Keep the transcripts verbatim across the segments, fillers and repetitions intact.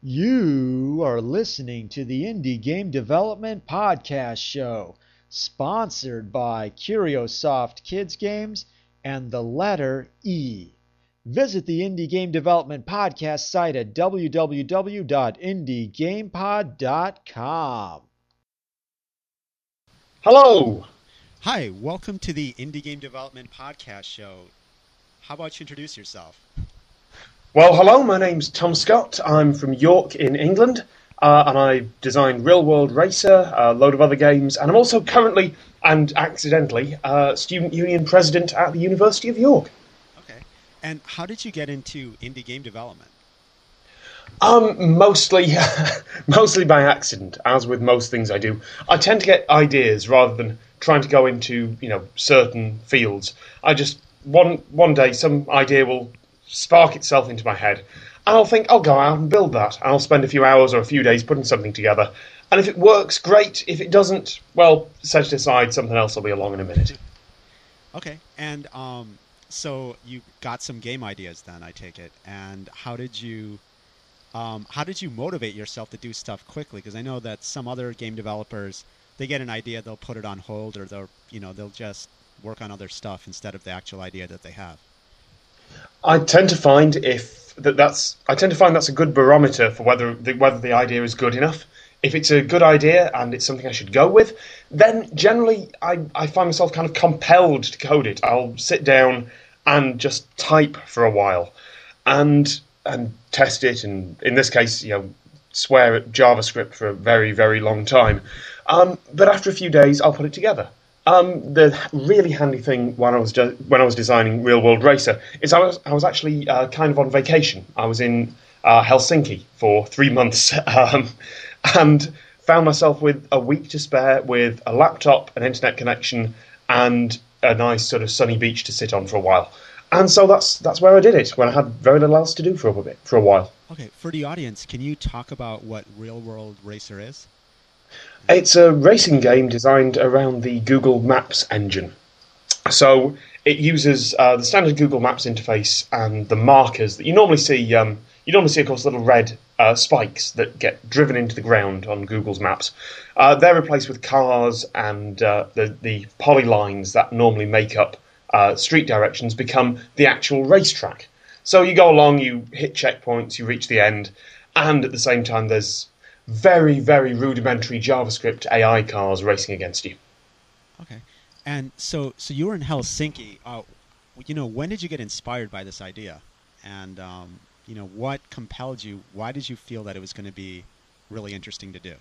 You are listening to the Indie Game Development Podcast Show, sponsored by Curiosoft Kids Games and the letter E. Visit the Indie Game Development Podcast site at w w w dot indie game pod dot com. Hello. Hi, welcome to the Indie Game Development Podcast Show. How about you introduce yourself? Well, hello, my name's Tom Scott. I'm from York in England, uh, and I design Real World Racer, a load of other games, and I'm also currently, and accidentally, uh, Student Union President at the University of York. Okay. And how did you get into indie game development? Um, mostly, mostly by accident, as with most things I do. I tend to get ideas rather than trying to go into, you know, certain fields. I just, one one day, some idea will spark itself into my head, and I'll think, I'll go out and build that. I'll spend a few hours or a few days putting something together, and if it works, great. If it doesn't, well, set it aside. Something else will be along in a minute. Okay, and um, so you got some game ideas then, I take it. And how did you, um, how did you motivate yourself to do stuff quickly? Because I know that some other game developers, they get an idea, they'll put it on hold, or they'll, you know, they'll just work on other stuff instead of the actual idea that they have. I tend to find if that that's I tend to find that's a good barometer for whether the, whether the idea is good enough. If it's a good idea and it's something I should go with, then generally I, I find myself kind of compelled to code it. I'll sit down and just type for a while, and and test it, and in this case, you know, swear at JavaScript for a very very long time. Um, but after a few days, I'll put it together. Um, the really handy thing when I was de- when I was designing Real World Racer is I was I was actually uh, kind of on vacation. I was in uh, Helsinki for three months um, and found myself with a week to spare, with a laptop, an internet connection, and a nice sort of sunny beach to sit on for a while. And so that's that's where I did it, when I had very little else to do for a bit for a while. Okay, for the audience, can you talk about what Real World Racer is? It's a racing game designed around the Google Maps engine. So it uses uh, the standard Google Maps interface and the markers that you normally see. Um, you normally see, of course, little red uh, spikes that get driven into the ground on Google's maps. Uh, they're replaced with cars, and uh, the, the polylines that normally make up uh, street directions become the actual racetrack. So you go along, you hit checkpoints, you reach the end, and at the same time there's very, very rudimentary JavaScript A I cars racing against you. Okay. And so so you were in Helsinki. Uh, you know, when did you get inspired by this idea? And, um, you know, what compelled you? Why did you feel that it was going to be really interesting to do?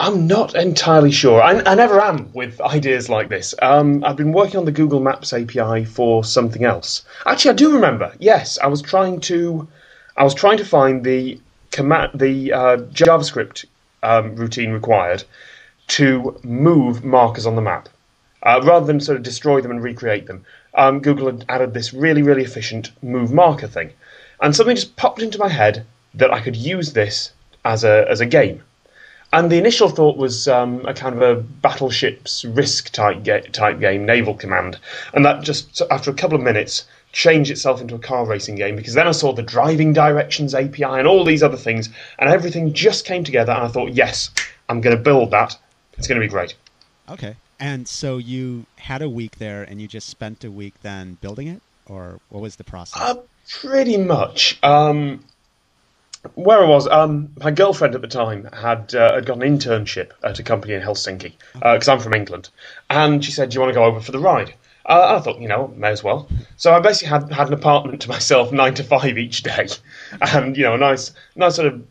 I'm not entirely sure. I, I never am with ideas like this. Um, I've been working on the Google Maps A P I for something else. Actually, I do remember. Yes, I was trying to, I was trying to find the Command, the uh, JavaScript um, routine required to move markers on the map. Uh, rather than sort of destroy them and recreate them, um, Google had added this really, really efficient move marker thing. And something just popped into my head that I could use this as a as a game. And the initial thought was um, a kind of a battleship's Risk type, ge- type game, Naval Command. And that just, after a couple of minutes, change itself into a car racing game, because then I saw the driving directions A P I and all these other things, and everything just came together, and I thought, yes, I'm going to build that. It's going to be great. Okay. And so you had a week there, and you just spent a week then building it? Or what was the process? Uh, pretty much. Um, where I was, um, my girlfriend at the time had, uh, had got an internship at a company in Helsinki, because okay. uh, I'm from England. And she said, do you want to go over for the ride? Uh, I thought, you know, may as well. So I basically had, had an apartment to myself, nine to five each day, and you know, a nice, nice sort of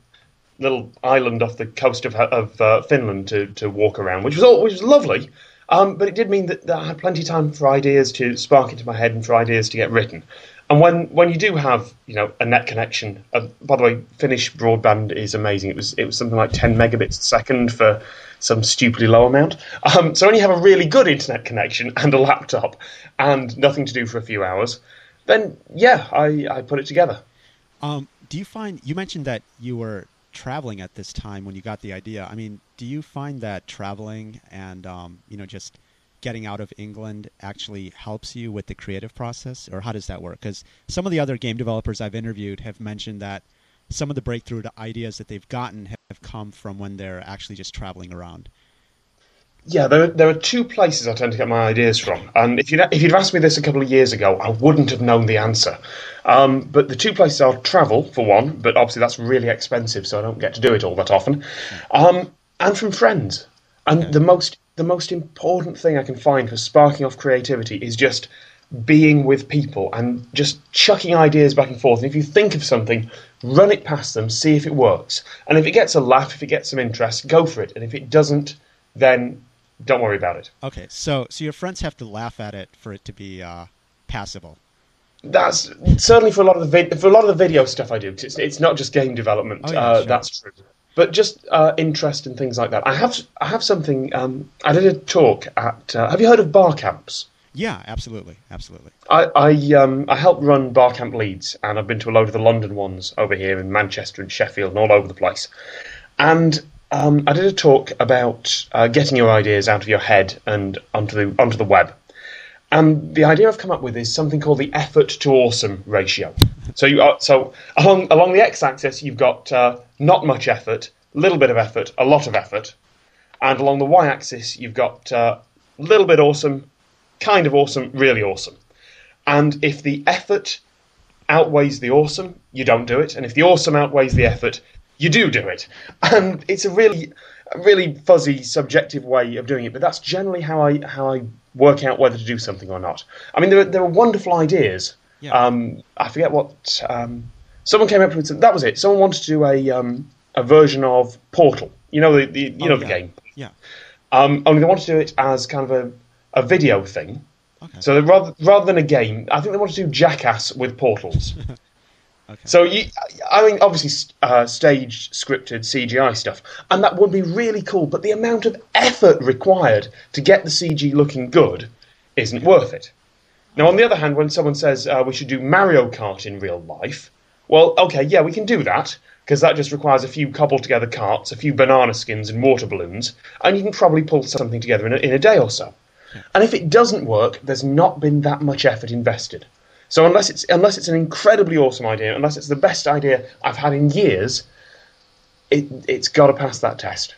little island off the coast of of uh, Finland to, to walk around, which was all, which was lovely. Um, but it did mean that, that I had plenty of time for ideas to spark into my head and for ideas to get written. And when, when you do have, you know, a net connection, uh, by the way, Finnish broadband is amazing. It was it was something like ten megabits a second for some stupidly low amount. Um, so when you have a really good internet connection and a laptop and nothing to do for a few hours, then, yeah, I, I put it together. Um, do you find, you mentioned that you were traveling at this time when you got the idea. I mean, do you find that traveling and, um, you know, just getting out of England actually helps you with the creative process, or how does that work? Because some of the other game developers I've interviewed have mentioned that some of the breakthrough ideas that they've gotten have come from when they're actually just traveling around. Yeah, there, there are two places I tend to get my ideas from. And if you'd, if you'd asked me this a couple of years ago, I wouldn't have known the answer. Um, but the two places are travel, for one, but obviously that's really expensive, so I don't get to do it all that often, um, and from friends. And okay. the most the most important thing I can find for sparking off creativity is just being with people and just chucking ideas back and forth. And if you think of something, run it past them, see if it works. And if it gets a laugh, if it gets some interest, go for it. And if it doesn't, then... don't worry about it. Okay, so so your friends have to laugh at it for it to be uh, passable. That's certainly for a lot of the vid- for a lot of the video stuff I do. Cause it's it's not just game development. Oh, yeah, uh, sure. That's true. But just uh, interest and things like that. I have I have something. Um, I did a talk at. Uh, have you heard of bar camps? Yeah, absolutely, absolutely. I I um I help run Bar Camp Leeds, and I've been to a load of the London ones over here in Manchester and Sheffield and all over the place, and. Um, I did a talk about uh, getting your ideas out of your head and onto the onto the web. And the idea I've come up with is something called the effort to awesome ratio. So you are, so along along the x-axis, you've got uh, not much effort, little bit of effort, a lot of effort. And along the y-axis, you've got a uh, little bit awesome, kind of awesome, really awesome. And if the effort outweighs the awesome, you don't do it. And if the awesome outweighs the effort... you do do it. And it's a really a really fuzzy, subjective way of doing it, but that's generally how I how I work out whether to do something or not. I mean, there are, there are wonderful ideas. Yeah. Um, I forget what... Um, someone came up with... Some, that was it. Someone wanted to do a um, a version of Portal. You know the, the, you oh, know yeah. the game. Yeah. Um, only they wanted to do it as kind of a, a video thing. Okay. So rather, rather than a game, I think they wanted to do Jackass with portals. Okay. So, you, I mean, obviously uh, staged, scripted, C G I stuff, and that would be really cool, but the amount of effort required to get the C G looking good isn't worth it. Now, on the other hand, when someone says uh, we should do Mario Kart in real life, well, okay, yeah, we can do that, because that just requires a few cobbled-together carts, a few banana skins and water balloons, and you can probably pull something together in a, in a day or so. And if it doesn't work, there's not been that much effort invested. So unless it's unless it's an incredibly awesome idea, unless it's the best idea I've had in years, it, it's got to pass that test.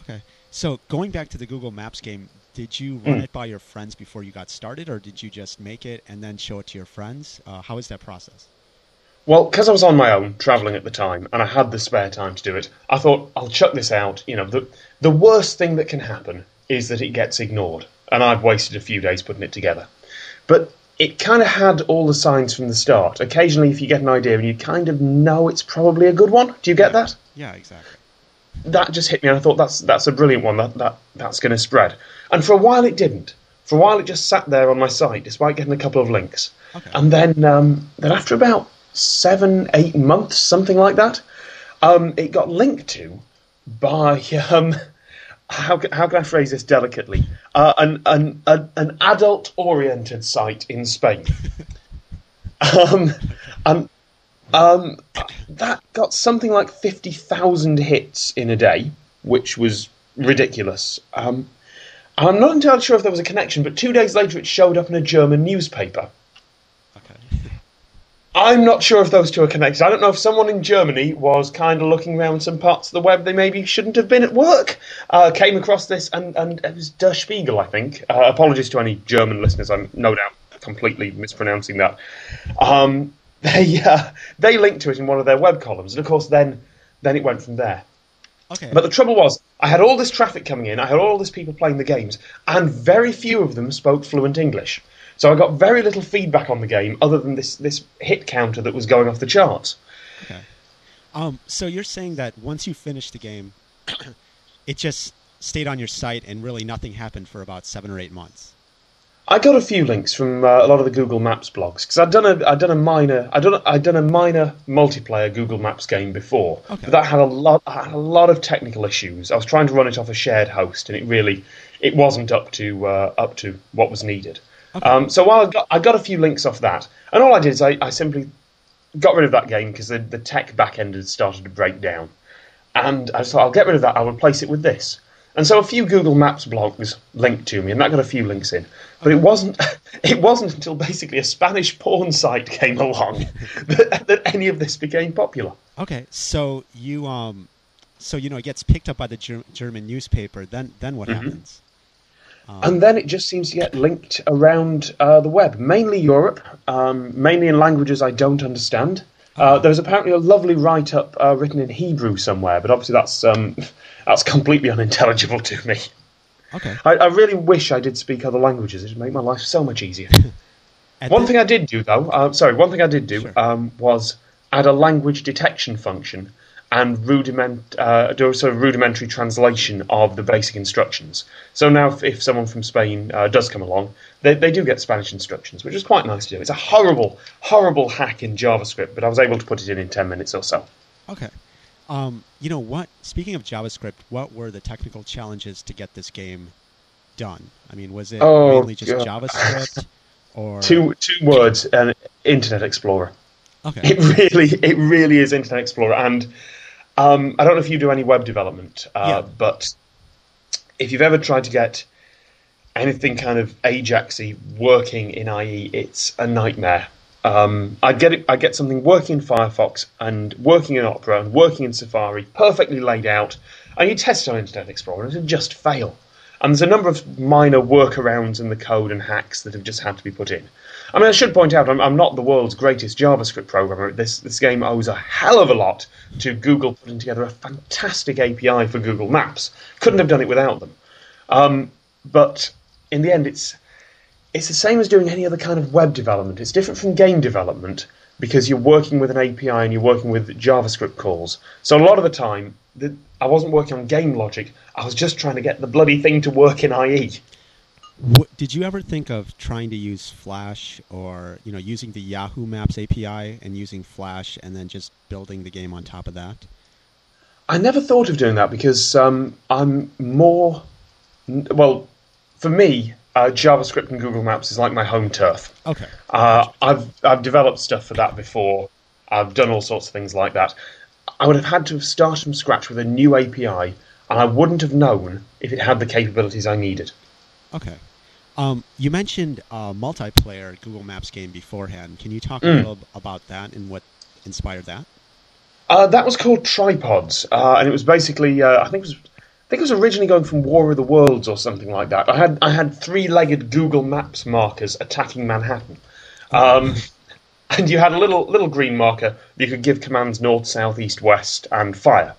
Okay. So going back to the Google Maps game, did you run mm. it by your friends before you got started, or did you just make it and then show it to your friends? Uh, how is that process? Well, because I was on my own, traveling at the time, and I had the spare time to do it, I thought, I'll chuck this out. You know, the the worst thing that can happen is that it gets ignored, and I've wasted a few days putting it together. But... it kind of had all the signs from the start. Occasionally, if you get an idea and you kind of know it's probably a good one, do you get that? Yeah, exactly. That just hit me, and I thought, that's that's a brilliant one. That that that's going to spread. And for a while, it didn't. For a while, it just sat there on my site, despite getting a couple of links. Okay. And then, um, then after about seven, eight months, something like that, um, it got linked to by... Um, How how can I phrase this delicately? Uh, an an an adult-oriented site in Spain, um, and um, that got something like fifty thousand hits in a day, which was ridiculous. Um, I'm not entirely sure if there was a connection, but two days later it showed up in a German newspaper. Okay. I'm not sure if those two are connected. I don't know if someone in Germany was kind of looking around some parts of the web they maybe shouldn't have been at work, uh, came across this, and, and it was Der Spiegel, I think. Uh, apologies to any German listeners. I'm no doubt completely mispronouncing that. Um, they uh, they linked to it in one of their web columns, and of course then then it went from there. Okay. But the trouble was, I had all this traffic coming in, I had all these people playing the games, and very few of them spoke fluent English. So I got very little feedback on the game other than this, this hit counter that was going off the charts. Okay. Um, so you're saying that once you finished the game, it just stayed on your site and really nothing happened for about seven or eight months. I got a few links from uh, a lot of the Google Maps blogs because I'd done a I'd done a minor I done I'd done a minor multiplayer Google Maps game before, okay. But that had a lot I had a lot of technical issues. I was trying to run it off a shared host, and it really it wasn't up to uh, up to what was needed. Okay. Um, so while I got I got a few links off that, and all I did is I, I simply got rid of that game because the, the tech back end had started to break down, and I just thought I'll get rid of that. I'll replace it with this, And so a few Google Maps blogs linked to me, and that got a few links in. But it wasn't it wasn't until basically a Spanish porn site came along that, that any of this became popular. Okay, so you um, so you know it gets picked up by the Ger- German newspaper. Then then what mm-hmm. happens? Um, and then it just seems to get linked around uh, the web, mainly Europe, um, mainly in languages I don't understand. Uh, there was apparently a lovely write-up uh, written in Hebrew somewhere, but obviously that's um, that's completely unintelligible to me. Okay. I, I really wish I did speak other languages. It would make my life so much easier. one the... thing I did do, though, uh, sorry, one thing I did do sure. um, was add a language detection function and rudiment, uh, do a sort of rudimentary translation of the basic instructions. So now if, if someone from Spain uh, does come along, they, they do get Spanish instructions, which is quite nice to do. It's a horrible, horrible hack in JavaScript, but I was able to put it in in ten minutes or so. Okay. Um, you know what? Speaking of JavaScript, what were the technical challenges to get this game done? I mean, was it oh, mainly just God. JavaScript? or Two two words, and Internet Explorer. Okay. It really, it really is Internet Explorer. And um, I don't know if you do any web development, uh, yeah. but if you've ever tried to get anything kind of Ajax-y working in I E, it's a nightmare. Um, I get it, I get something working in Firefox and working in Opera and working in Safari, perfectly laid out, and you test it on Internet Explorer and it just fail. And there's a number of minor workarounds in the code and hacks that have just had to be put in. I mean, I should point out, I'm, I'm not the world's greatest JavaScript programmer. This this game owes a hell of a lot to Google putting together a fantastic A P I for Google Maps. Couldn't have done it without them. Um, but in the end, it's it's the same as doing any other kind of web development. It's different from game development because you're working with an A P I and you're working with JavaScript calls. So a lot of the time, the, I wasn't working on game logic. I was just trying to get the bloody thing to work in I E. What, did you ever think of trying to use Flash or, you know, using the Yahoo Maps A P I and using Flash and then just building the game on top of that? I never thought of doing that because um, I'm more... Well, for me... Uh, JavaScript and Google Maps is like my home turf. Okay. Uh, I've I've developed stuff for that before. I've done all sorts of things like that. I would have had to have started from scratch with a new A P I, and I wouldn't have known if it had the capabilities I needed. Okay. Um, you mentioned a multiplayer Google Maps game beforehand. Can you talk mm. a little about that and what inspired that? Uh, that was called Tripods, uh, and it was basically uh, I think it was. I think it was originally going from War of the Worlds or something like that. I had I had three-legged Google Maps markers attacking Manhattan. Um, and you had a little little green marker that you could give commands north, south, east, west, and fire,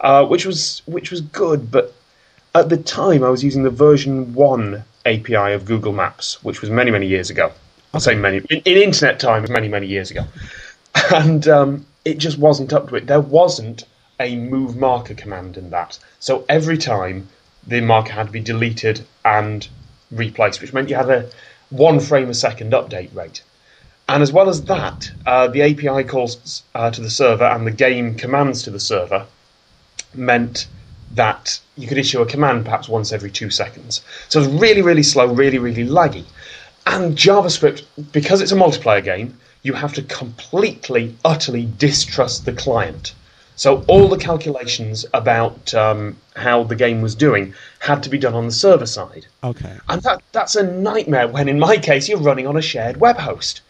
uh, which was which was good, but at the time I was using the version one A P I of Google Maps, which was many, many years ago. I'll say many. In, in internet time, many, many years ago. And um, it just wasn't up to it. There wasn't a move marker command in that. So every time the marker had to be deleted and replaced, which meant you had a one frame a second update rate. And as well as that, uh, the A P I calls uh, to the server and the game commands to the server meant that you could issue a command perhaps once every two seconds. So it was really, really slow, really, really laggy. And JavaScript, because it's a multiplayer game, you have to completely, utterly distrust the client. So all the calculations about um, how the game was doing had to be done on the server side. Okay. And that that's a nightmare when, in my case, you're running on a shared web host.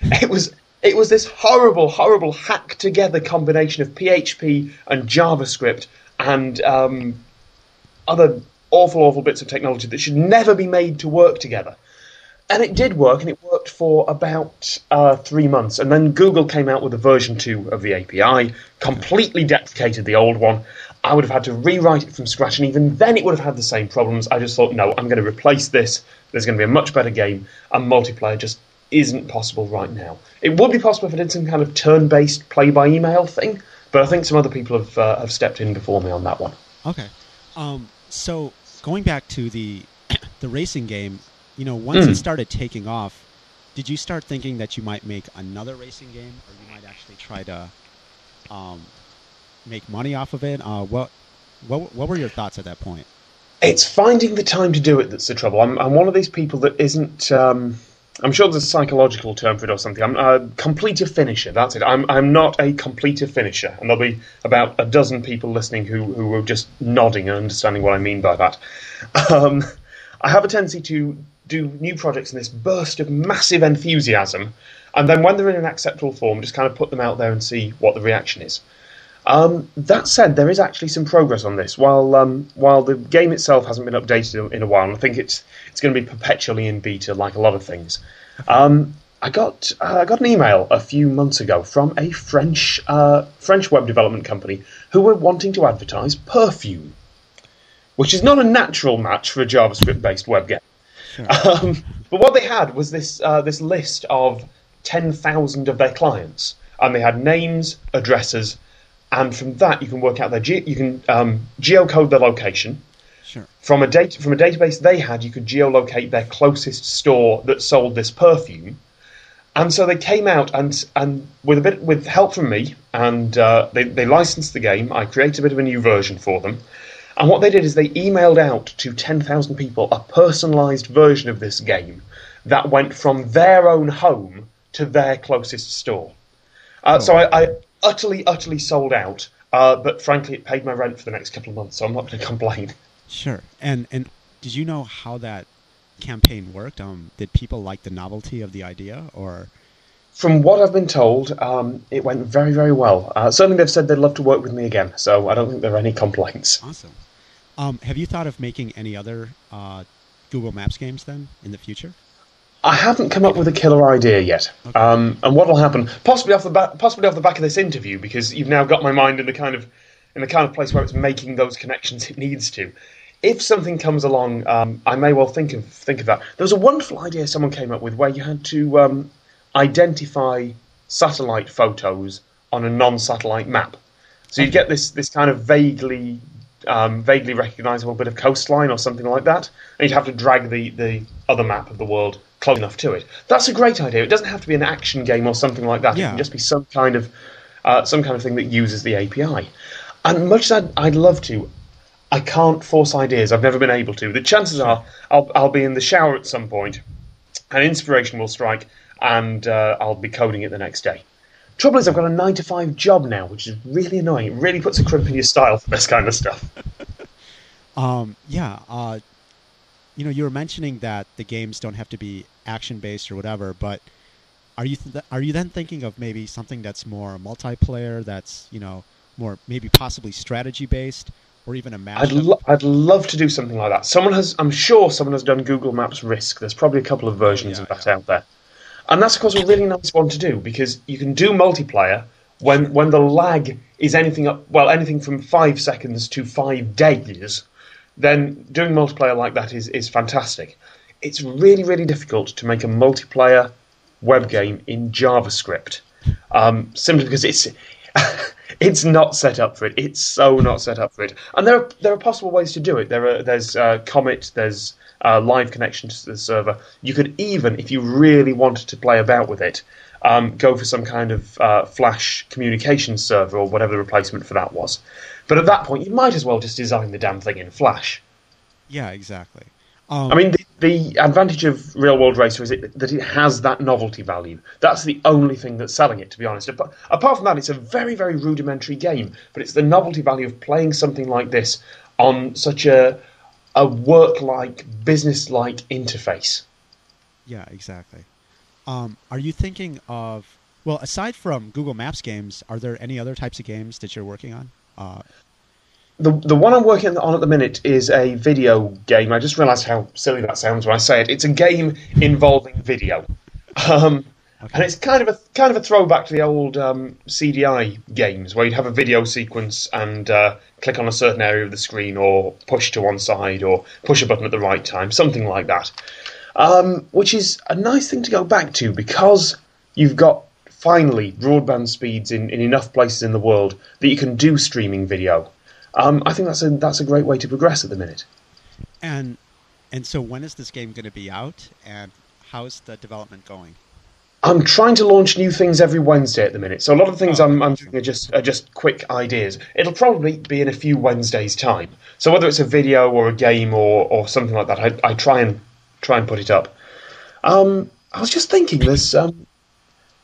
It was it was this horrible, horrible hack-together combination of P H P and JavaScript and um, other awful, awful bits of technology that should never be made to work together. And it did work, and it worked for about uh, three months. And then Google came out with a version two of the A P I, completely deprecated the old one. I would have had to rewrite it from scratch, and even then it would have had the same problems. I just thought, no, I'm going to replace this. There's going to be a much better game, and multiplayer just isn't possible right now. It would be possible if I did some kind of turn-based play-by-email thing, but I think some other people have uh, have stepped in before me on that one. Okay. Um, so going back to the the racing game, you know, once mm. it started taking off, did you start thinking that you might make another racing game, or you might actually try to um, make money off of it? Uh, what, what, what were your thoughts at that point? It's finding the time to do it that's the trouble. I'm, I'm one of these people that isn't um, I'm sure there's a psychological term for it or something. I'm a completer finisher, that's it. I'm I'm not a completer finisher. And there'll be about a dozen people listening who, who are just nodding and understanding what I mean by that. Um, I have a tendency to do new projects in this burst of massive enthusiasm, and then when they're in an acceptable form, just kind of put them out there and see what the reaction is. Um, that said, there is actually some progress on this. While um, while the game itself hasn't been updated in a while, and I think it's it's going to be perpetually in beta, like a lot of things. Um, I got uh, I got an email a few months ago from a French uh, French web development company who were wanting to advertise perfume, which is not a natural match for a JavaScript-based web game. Sure. Um, but what they had was this uh, this list of ten thousand of their clients, and they had names, addresses. And from that, you can work out their ge- you can um, geocode their location. Sure. From a data from a database they had, you could geolocate their closest store that sold this perfume. And so they came out and and with a bit with help from me, and uh, they they licensed the game. I created a bit of a new version for them. And what they did is they emailed out to ten thousand people a personalized version of this game that went from their own home to their closest store. Uh, oh. So I. I Utterly, utterly sold out, uh, but frankly, it paid my rent for the next couple of months, so I'm not going to complain. Sure. And and did you know how that campaign worked? Um, did people like the novelty of the idea, or? From what I've been told, um, it went very, very well. Uh, certainly, they've said they'd love to work with me again, so I don't think there are any complaints. Awesome. Um, have you thought of making any other uh, Google Maps games then in the future? I haven't come up with a killer idea yet, okay. um, and what will happen? Possibly off the back, possibly off the back of this interview, because you've now got my mind in the kind of, in the kind of place where it's making those connections it needs to. If something comes along, um, I may well think of think of that. There was a wonderful idea someone came up with where you had to um, identify satellite photos on a non-satellite map, so you'd get this this kind of vaguely um, vaguely recognisable bit of coastline or something like that, and you'd have to drag the the other map of the world close enough to it. That's a great idea. It doesn't have to be an action game or something like that. Yeah. It can just be some kind of uh, some kind of thing that uses the A P I. And much as I'd, I'd love to, I can't force ideas. I've never been able to. The chances are I'll, I'll be in the shower at some point, and inspiration will strike, and uh, I'll be coding it the next day. Trouble is, I've got a nine to five job now, which is really annoying. It really puts a crimp in your style for this kind of stuff. um. Yeah. Uh. You know, you were mentioning that the games don't have to be action-based or whatever, but are you th- are you then thinking of maybe something that's more multiplayer, that's, you know, more maybe possibly strategy-based, or even a mashup? I'd lo- I'd love to do something like that. Someone has, I'm sure, someone has done Google Maps Risk. There's probably a couple of versions yeah, of that yeah. out there, and that's of course a really nice one to do because you can do multiplayer when when the lag is anything up well anything from five seconds to five days. Then doing multiplayer like that is, is fantastic. It's really, really difficult to make a multiplayer web game in JavaScript, um, simply because it's it's not set up for it. It's so not set up for it. And there are there are possible ways to do it. There are there's uh, Comet, there's uh, live connection to the server. You could even, if you really wanted to play about with it, um, go for some kind of uh, Flash communication server or whatever the replacement for that was. But at that point, you might as well just design the damn thing in Flash. Yeah, exactly. Um, I mean, the, the advantage of Real World Racer is it, that it has that novelty value. That's the only thing that's selling it, to be honest. Apart, apart from that, it's a very, very rudimentary game, but it's the novelty value of playing something like this on such a a work-like, business-like interface. Yeah, exactly. Um, are you thinking of... Well, aside from Google Maps games, are there any other types of games that you're working on? Uh, the the one I'm working on at the minute is a video game. I just realised how silly that sounds when I say it. It's a game involving video, um, okay. and it's kind of a kind of a throwback to the old um, C D I games where you'd have a video sequence and uh, click on a certain area of the screen, or push to one side, or push a button at the right time, something like that. Um, which is a nice thing to go back to because you've got. Finally, broadband speeds in, in enough places in the world that you can do streaming video. Um, I think that's a that's a great way to progress at the minute. And and so when is this game going to be out, and how's the development going? I'm trying to launch new things every Wednesday at the minute. So a lot of the things oh, I'm, I'm doing are just, are just quick ideas. It'll probably be in a few Wednesdays' time. So whether it's a video or a game or, or something like that, I, I try and try and put it up. Um, I was just thinking, there's um,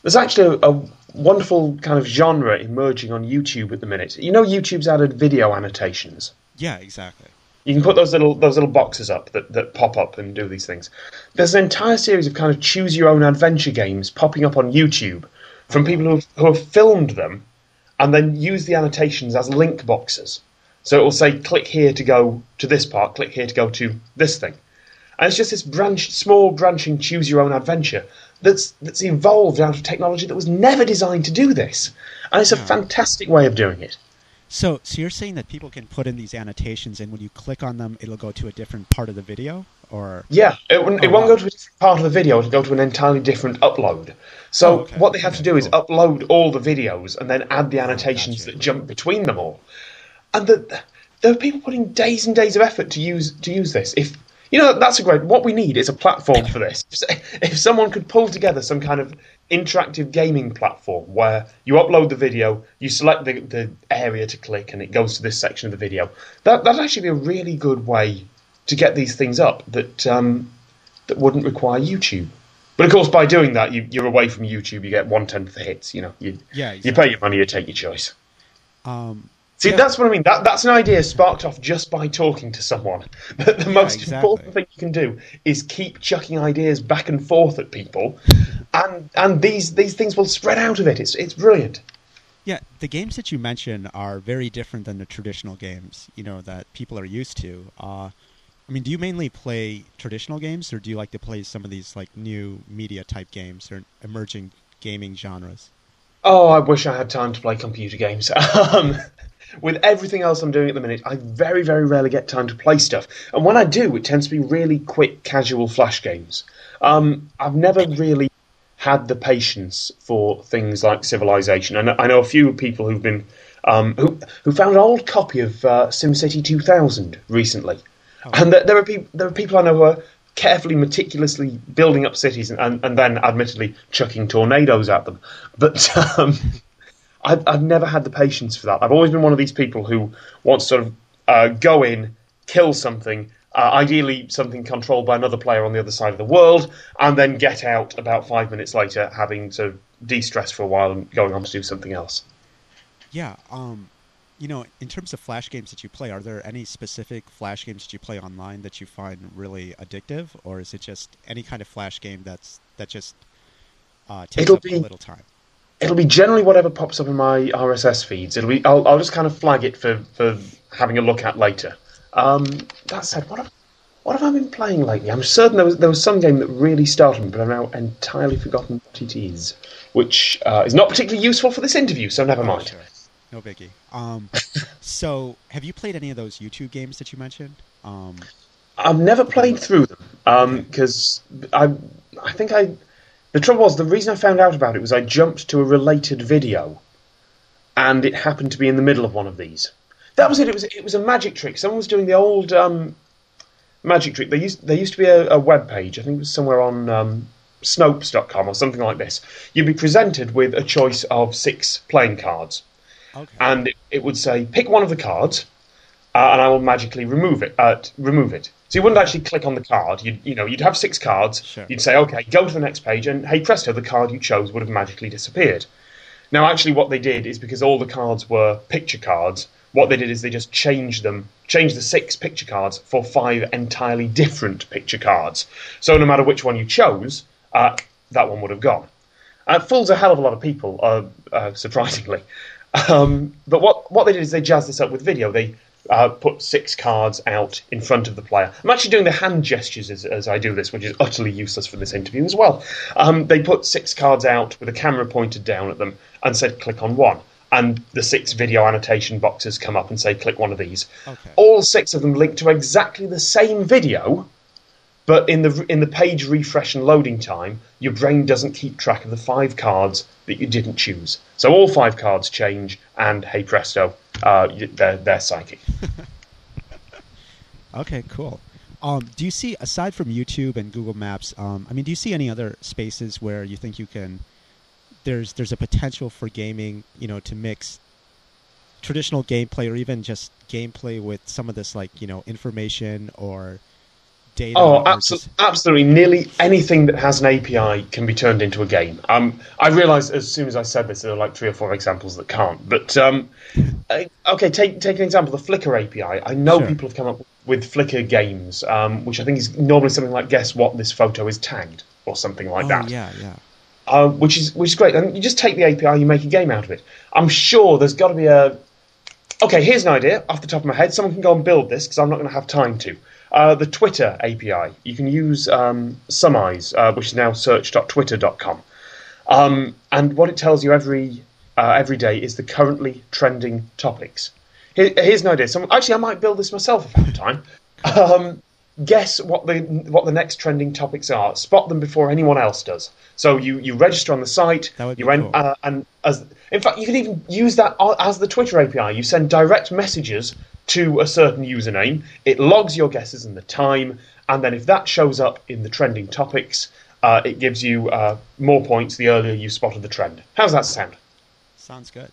there's actually a, a wonderful kind of genre emerging on YouTube at the minute. You know, YouTube's added video annotations. Yeah, exactly. You can put those little those little boxes up that, that pop up and do these things. There's an entire series of kind of choose your own adventure games popping up on YouTube from people who have, who have filmed them and then use the annotations as link boxes. So it will say, click here to go to this part, click here to go to this thing. And it's just this branch, small branching choose your own adventure that's that's evolved out of technology that was never designed to do this. And it's a fantastic way of doing it. So, so you're saying that people can put in these annotations, and when you click on them, it'll go to a different part of the video, or yeah, it, wouldn't, it won't go to a different part of the video. It'll go to an entirely different upload. So, oh, okay. what they have okay, to do cool. is upload all the videos and then add the annotations gotcha. that jump between them all. And the, there are people putting days and days of effort to use to use this. If you know, that's a great. What we need is a platform for this. If someone could pull together some kind of interactive gaming platform where you upload the video, you select the, the area to click, and it goes to this section of the video, that that'd actually be a really good way to get these things up that um, that wouldn't require YouTube. But of course, by doing that, you, you're away from YouTube. You get one tenth of the hits. You know, you yeah, exactly. you pay your money, you take your choice. Um. See, yeah. that's what I mean. That That's an idea sparked off just by talking to someone. The, the yeah, most exactly. important thing you can do is keep chucking ideas back and forth at people, and and these, these things will spread out of it. It's it's brilliant. Yeah, the games that you mention are very different than the traditional games, you know, that people are used to. Uh, I mean, do you mainly play traditional games, or do you like to play some of these like new media-type games or emerging gaming genres? Oh, I wish I had time to play computer games. Um... With everything else I'm doing at the minute, I very, very rarely get time to play stuff. And when I do, it tends to be really quick, casual flash games. Um, I've never really had the patience for things like Civilization. And I know a few people who've been um, who who found an old copy of uh, SimCity two thousand recently. Oh. And there are people there are people I know who are carefully, meticulously building up cities and, and, and then, admittedly, chucking tornadoes at them. But Um, I've, I've never had the patience for that. I've always been one of these people who wants to sort of uh, go in, kill something, uh, ideally something controlled by another player on the other side of the world, and then get out about five minutes later, having to de-stress for a while and going on to do something else. Yeah, um, you know, in terms of flash games that you play, are there any specific flash games that you play online that you find really addictive, or is it just any kind of flash game that's that just uh, takes It'll up be- a little time? It'll be generally whatever pops up in my R S S feeds. It'll be I'll I'll just kind of flag it for, for having a look at later. Um, that said, what have what have I been playing lately? I'm certain there was there was some game that really started me, but I've now entirely forgotten what it is, which uh, is not particularly useful for this interview. So never mind. No biggie. Um, so have you played any of those YouTube games that you mentioned? Um, I've never played through them because um, I I think I. The trouble was, the reason I found out about it was I jumped to a related video, and it happened to be in the middle of one of these. That was it. It was it was a magic trick. Someone was doing the old um, magic trick. There used there used to be a, a web page. I think it was somewhere on um, Snopes dot com or something like this. You'd be presented with a choice of six playing cards, okay. and it, it would say, pick one of the cards, uh, and I will magically remove it. Uh, remove it. So you wouldn't actually click on the card. You'd, you know, you'd have six cards. Sure. You'd say, okay, go to the next page, and hey, presto, the card you chose would have magically disappeared. Now, actually, what they did is because all the cards were picture cards, what they did is they just changed them, changed the six picture cards for five entirely different picture cards. So no matter which one you chose, uh, that one would have gone. And it fools a hell of a lot of people, uh, uh, surprisingly. Um, but what, what they did is they jazzed this up with video. They Uh, put six cards out in front of the player. I'm actually doing the hand gestures as, as I do this, which is utterly useless for this interview as well. Um, they put six cards out with a camera pointed down at them and said, click on one. And the six video annotation boxes come up and say, click one of these. Okay. All six of them link to exactly the same video, but in the in the page refresh and loading time, your brain doesn't keep track of the five cards that you didn't choose. So all five cards change, and hey presto, uh, they're, they're psychic. Okay, cool. Um, do you see, aside from YouTube and Google Maps, um, I mean, do you see any other spaces where you think you can, there's there's a potential for gaming, you know, to mix traditional gameplay or even just gameplay with some of this, like, you know, information or data? Oh, versus... absolutely, absolutely. Nearly anything that has an A P I can be turned into a game. Um, I realised as soon as I said this, there are like three or four examples that can't. But, um, okay, take take an example, the Flickr A P I. I know sure. people have come up with Flickr games, um, which I think is normally something like, guess what, this photo is tagged, or something like oh, that. yeah, yeah. Uh, which is which is great. And you just take the A P I, you make a game out of it. I'm sure there's got to be a... Okay, here's an idea off the top of my head. Someone can go and build this because I'm not going to have time to. Uh, the Twitter A P I. You can use um, Summize, uh, which is now search dot twitter dot com. Um, and what it tells you every uh, every day is the currently trending topics. Here, here's an idea. Someone, actually, I might build this myself if I have time. Um, guess what the what the next trending topics are. Spot them before anyone else does. So you, you register on the site. That would be you en- cool. uh, and as in fact, you can even use that as the Twitter A P I. You send direct messages to a certain username. It logs your guesses and the time, and then if that shows up in the trending topics, uh, it gives you uh, more points the earlier you spotted the trend. How's that sound? Sounds good.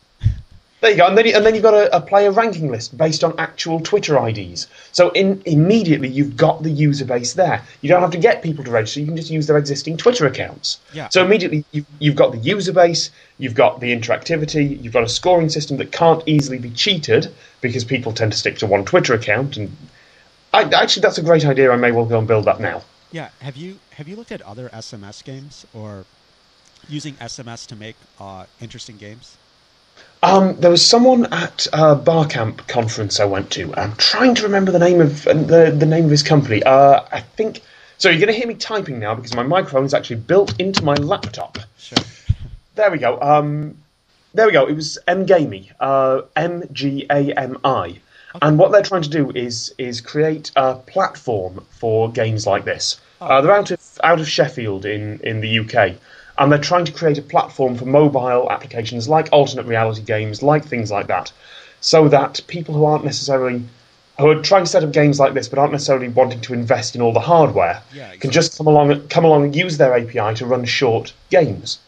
There you go, and then, and then you've got a, a player ranking list based on actual Twitter I Ds. So in, immediately you've got the user base there. You don't have to get people to register, you can just use their existing Twitter accounts. Yeah. So immediately you've, you've got the user base, you've got the interactivity, you've got a scoring system that can't easily be cheated because people tend to stick to one Twitter account. And I, actually, that's a great idea, I may well go and build that now. Yeah, have you, have you looked at other S M S games or using S M S to make uh, interesting games? Um, there was someone at a Bar Camp conference I went to. I'm trying to remember the name of the the name of his company. Uh, I think. So you're going to hear me typing now because my microphone is actually built into my laptop. Sure. There we go. Um, there we go. It was MGAMI. Uh, M G A M I. Okay. And what they're trying to do is is create a platform for games like this. Oh. Uh, they're out of out of Sheffield in in the U K. And they're trying to create a platform for mobile applications like alternate reality games, like things like that, so that people who aren't necessarily, who are trying to set up games like this but aren't necessarily wanting to invest in all the hardware, yeah, exactly. can just come along, come along and use their A P I to run short games.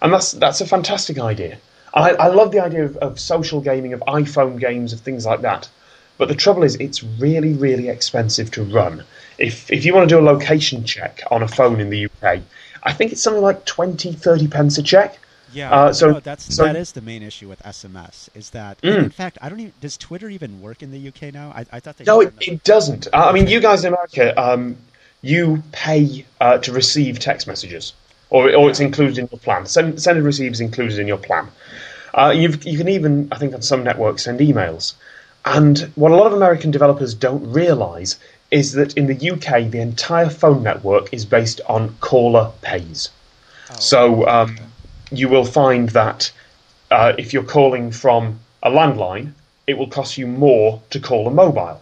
And that's that's a fantastic idea. I, I love the idea of, of social gaming, of iPhone games, of things like that. But the trouble is, it's really, really expensive to run. If if you want to do a location check on a phone in the U K, I think it's something like twenty, thirty pence a check. Yeah, uh, so no, that's so, that is the main issue with S M S. Is that mm. in fact, I don't even does Twitter even work in the U K now? I, I thought they. No, it, it doesn't. Uh, I mean, you guys in America, um, you pay uh, to receive text messages, or or yeah. it's included in your plan. Send send and receive is included in your plan. Uh, you've, you can even, I think, on some networks, send emails. And what a lot of American developers don't realise is that in the U K, the entire phone network is based on caller pays. Oh, so um, okay. you will find that uh, if you're calling from a landline, it will cost you more to call a mobile.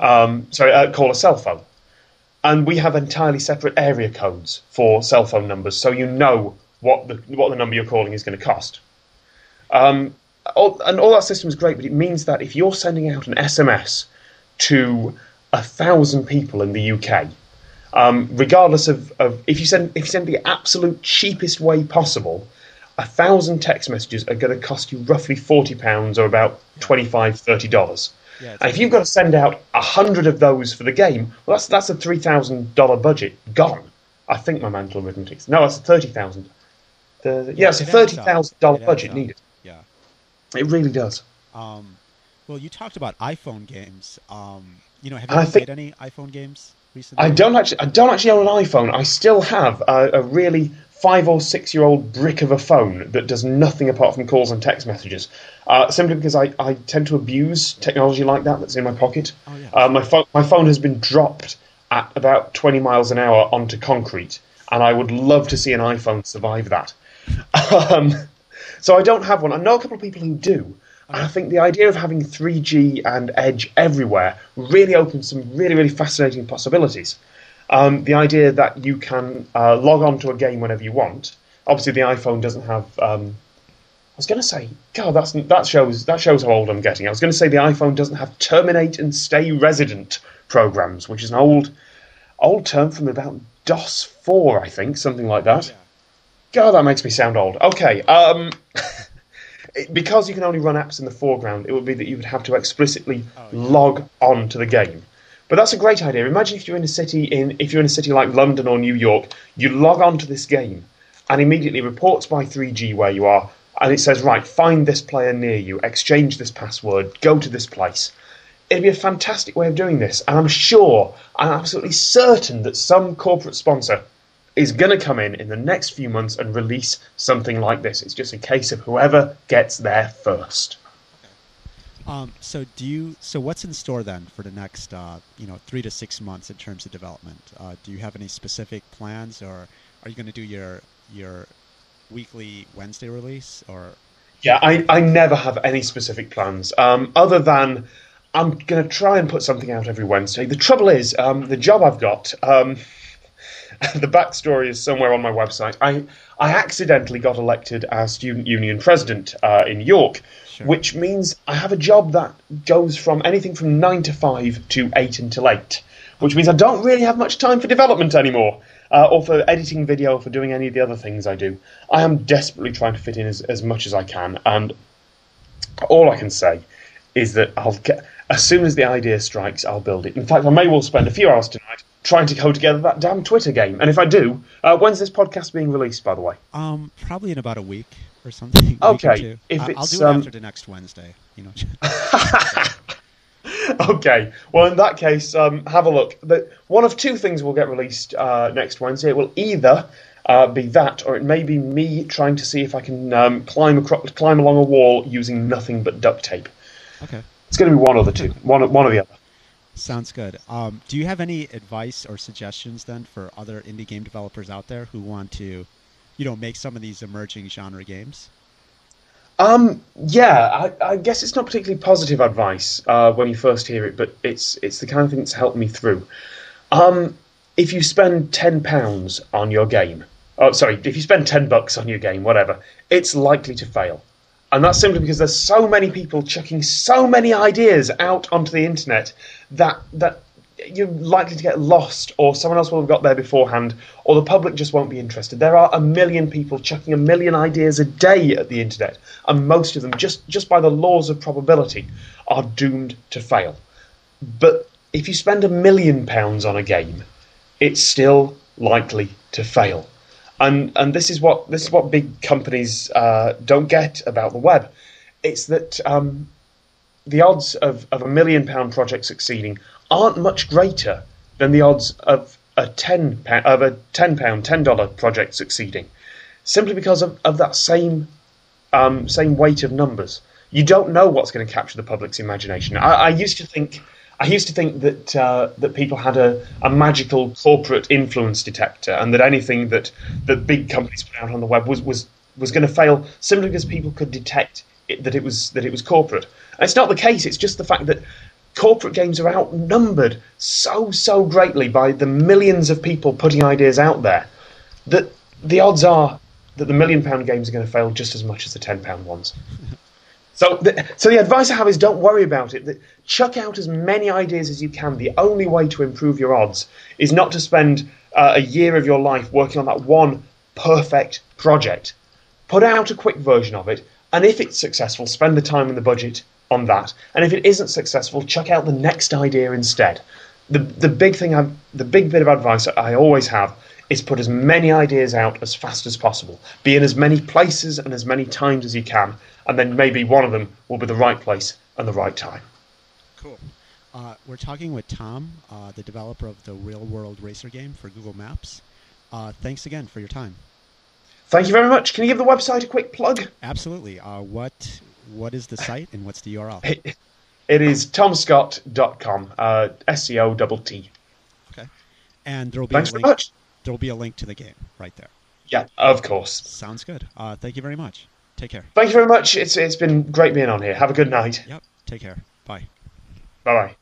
Um, sorry, uh, call a cell phone. And we have entirely separate area codes for cell phone numbers, so you know what the what the number you're calling is going to cost. Um, all, and all that system is great, but it means that if you're sending out an S M S to a thousand people in the U K, um, regardless of, of if you send if you send the absolute cheapest way possible, a thousand text messages are going to cost you roughly forty pounds or about twenty five thirty dollars. Yeah, and if you've got to send out a hundred of those for the game, well, that's that's a three thousand dollar budget gone. I think my mental arithmetic. No, that's thirty thousand. Yeah, yeah, it's a thirty thousand dollar budget up. needed. Yeah, it really does. Um, well, you talked about iPhone games. Um, You know, have you played any iPhone games recently? I don't actually. I don't actually own an iPhone. I still have a, a really five or six year old brick of a phone that does nothing apart from calls and text messages. Uh, simply because I, I tend to abuse technology like that that's in my pocket. Oh, yeah. uh, my phone my phone has been dropped at about twenty miles an hour onto concrete, and I would love to see an iPhone survive that. um, so I don't have one. I know a couple of people who do. And I think the idea of having three G and Edge everywhere really opens some really, really fascinating possibilities. Um, the idea that you can uh, log on to a game whenever you want. Obviously, the iPhone doesn't have... Um, I was going to say... God, that's, that shows that shows how old I'm getting. I was going to say the iPhone doesn't have terminate and stay resident programs, which is an old old term from about DOS four, I think, something like that. Yeah. God, that makes me sound old. Okay, um... because you can only run apps in the foreground, it would be that you would have to explicitly oh, yeah. log on to the game, But that's a great idea. Imagine if you're in a city in if you're in a city like London or New York, you log on to this game and immediately reports by three G where you are, and it says, right, find this player near you, exchange this password, go to this place. It'd be a fantastic way of doing this, and I'm sure, I'm absolutely certain that some corporate sponsor is going to come in in the next few months and release something like this. It's just a case of whoever gets there first. Um, so do you? So what's in store then for the next, uh, you know, three to six months in terms of development? Uh, do you have any specific plans, or are you going to do your your weekly Wednesday release? Or yeah, I I never have any specific plans um, other than I'm going to try and put something out every Wednesday. The trouble is, um, the job I've got. Um, The backstory is somewhere on my website. I, I accidentally got elected as student union president uh, in York, sure. Which means I have a job that goes from anything from nine to five to eight until eight, which means I don't really have much time for development anymore, uh, or for editing video, or for doing any of the other things I do. I am desperately trying to fit in as, as much as I can, and all I can say is that I'll get, as soon as the idea strikes, I'll build it. In fact, I may well spend a few hours tonight trying to hold together that damn Twitter game. And if I do, uh, when's this podcast being released, by the way? Um, probably in about a week or something. Okay. Or if uh, it's, I'll do it um... after the next Wednesday. You know. Okay. Well, in that case, um, have a look. The, one of two things will get released uh, next Wednesday. It will either uh, be that, or it may be me trying to see if I can um, climb across, climb along a wall using nothing but duct tape. Okay. It's going to be one or the two. One, one or the other. Sounds good. Um, do you have any advice or suggestions then for other indie game developers out there who want to, you know, make some of these emerging genre games? Um, yeah, I, I guess it's not particularly positive advice uh, when you first hear it, but it's it's the kind of thing that's helped me through. Um, if you spend ten pounds on your game, oh sorry, if you spend ten bucks on your game, whatever, it's likely to fail. And that's simply because there's so many people chucking so many ideas out onto the internet that that you're likely to get lost, or someone else will have got there beforehand, or the public just won't be interested. There are a million people chucking a million ideas a day at the internet, and most of them, just, just by the laws of probability, are doomed to fail. But if you spend a million pounds on a game, it's still likely to fail. And and this is what this is what big companies uh, don't get about the web. It's that um, the odds of, of a million pound project succeeding aren't much greater than the odds of a ten pound of a ten pound ten dollar project succeeding, simply because of, of that same um, same weight of numbers. You don't know what's going to capture the public's imagination. I, I used to think I used to think that uh, that people had a, a magical corporate influence detector, and that anything that, that big companies put out on the web was was, was going to fail simply because people could detect it, that it was that it was corporate. And it's not the case. It's just the fact that corporate games are outnumbered so so greatly by the millions of people putting ideas out there that the odds are that the million pound games are going to fail just as much as the ten pound ones. So the, so the advice I have is don't worry about it. Chuck out as many ideas as you can. The only way to improve your odds is not to spend uh, a year of your life working on that one perfect project. Put out a quick version of it, and if it's successful, spend the time and the budget on that. And if it isn't successful, chuck out the next idea instead. The the big thing, I, the big bit of advice I always have is put as many ideas out as fast as possible. Be in as many places and as many times as you can, and then maybe one of them will be the right place and the right time. Cool. Uh, we're talking with Tom, uh, the developer of the Real World Racer game for Google Maps. Uh, thanks again for your time. Thank you very much. Can you give the website a quick plug? Absolutely. Uh, what What is the site and what's the U R L? It, it is tom scott dot com, uh, S C O T T. Okay. And there will be thanks a link, very much. There will be a link to the game right there. Yeah, of course. Sounds good. Uh, thank you very much. Take care. Thank you very much. It's It's been great being on here. Have a good night. Yep. Take care. Bye. Bye-bye.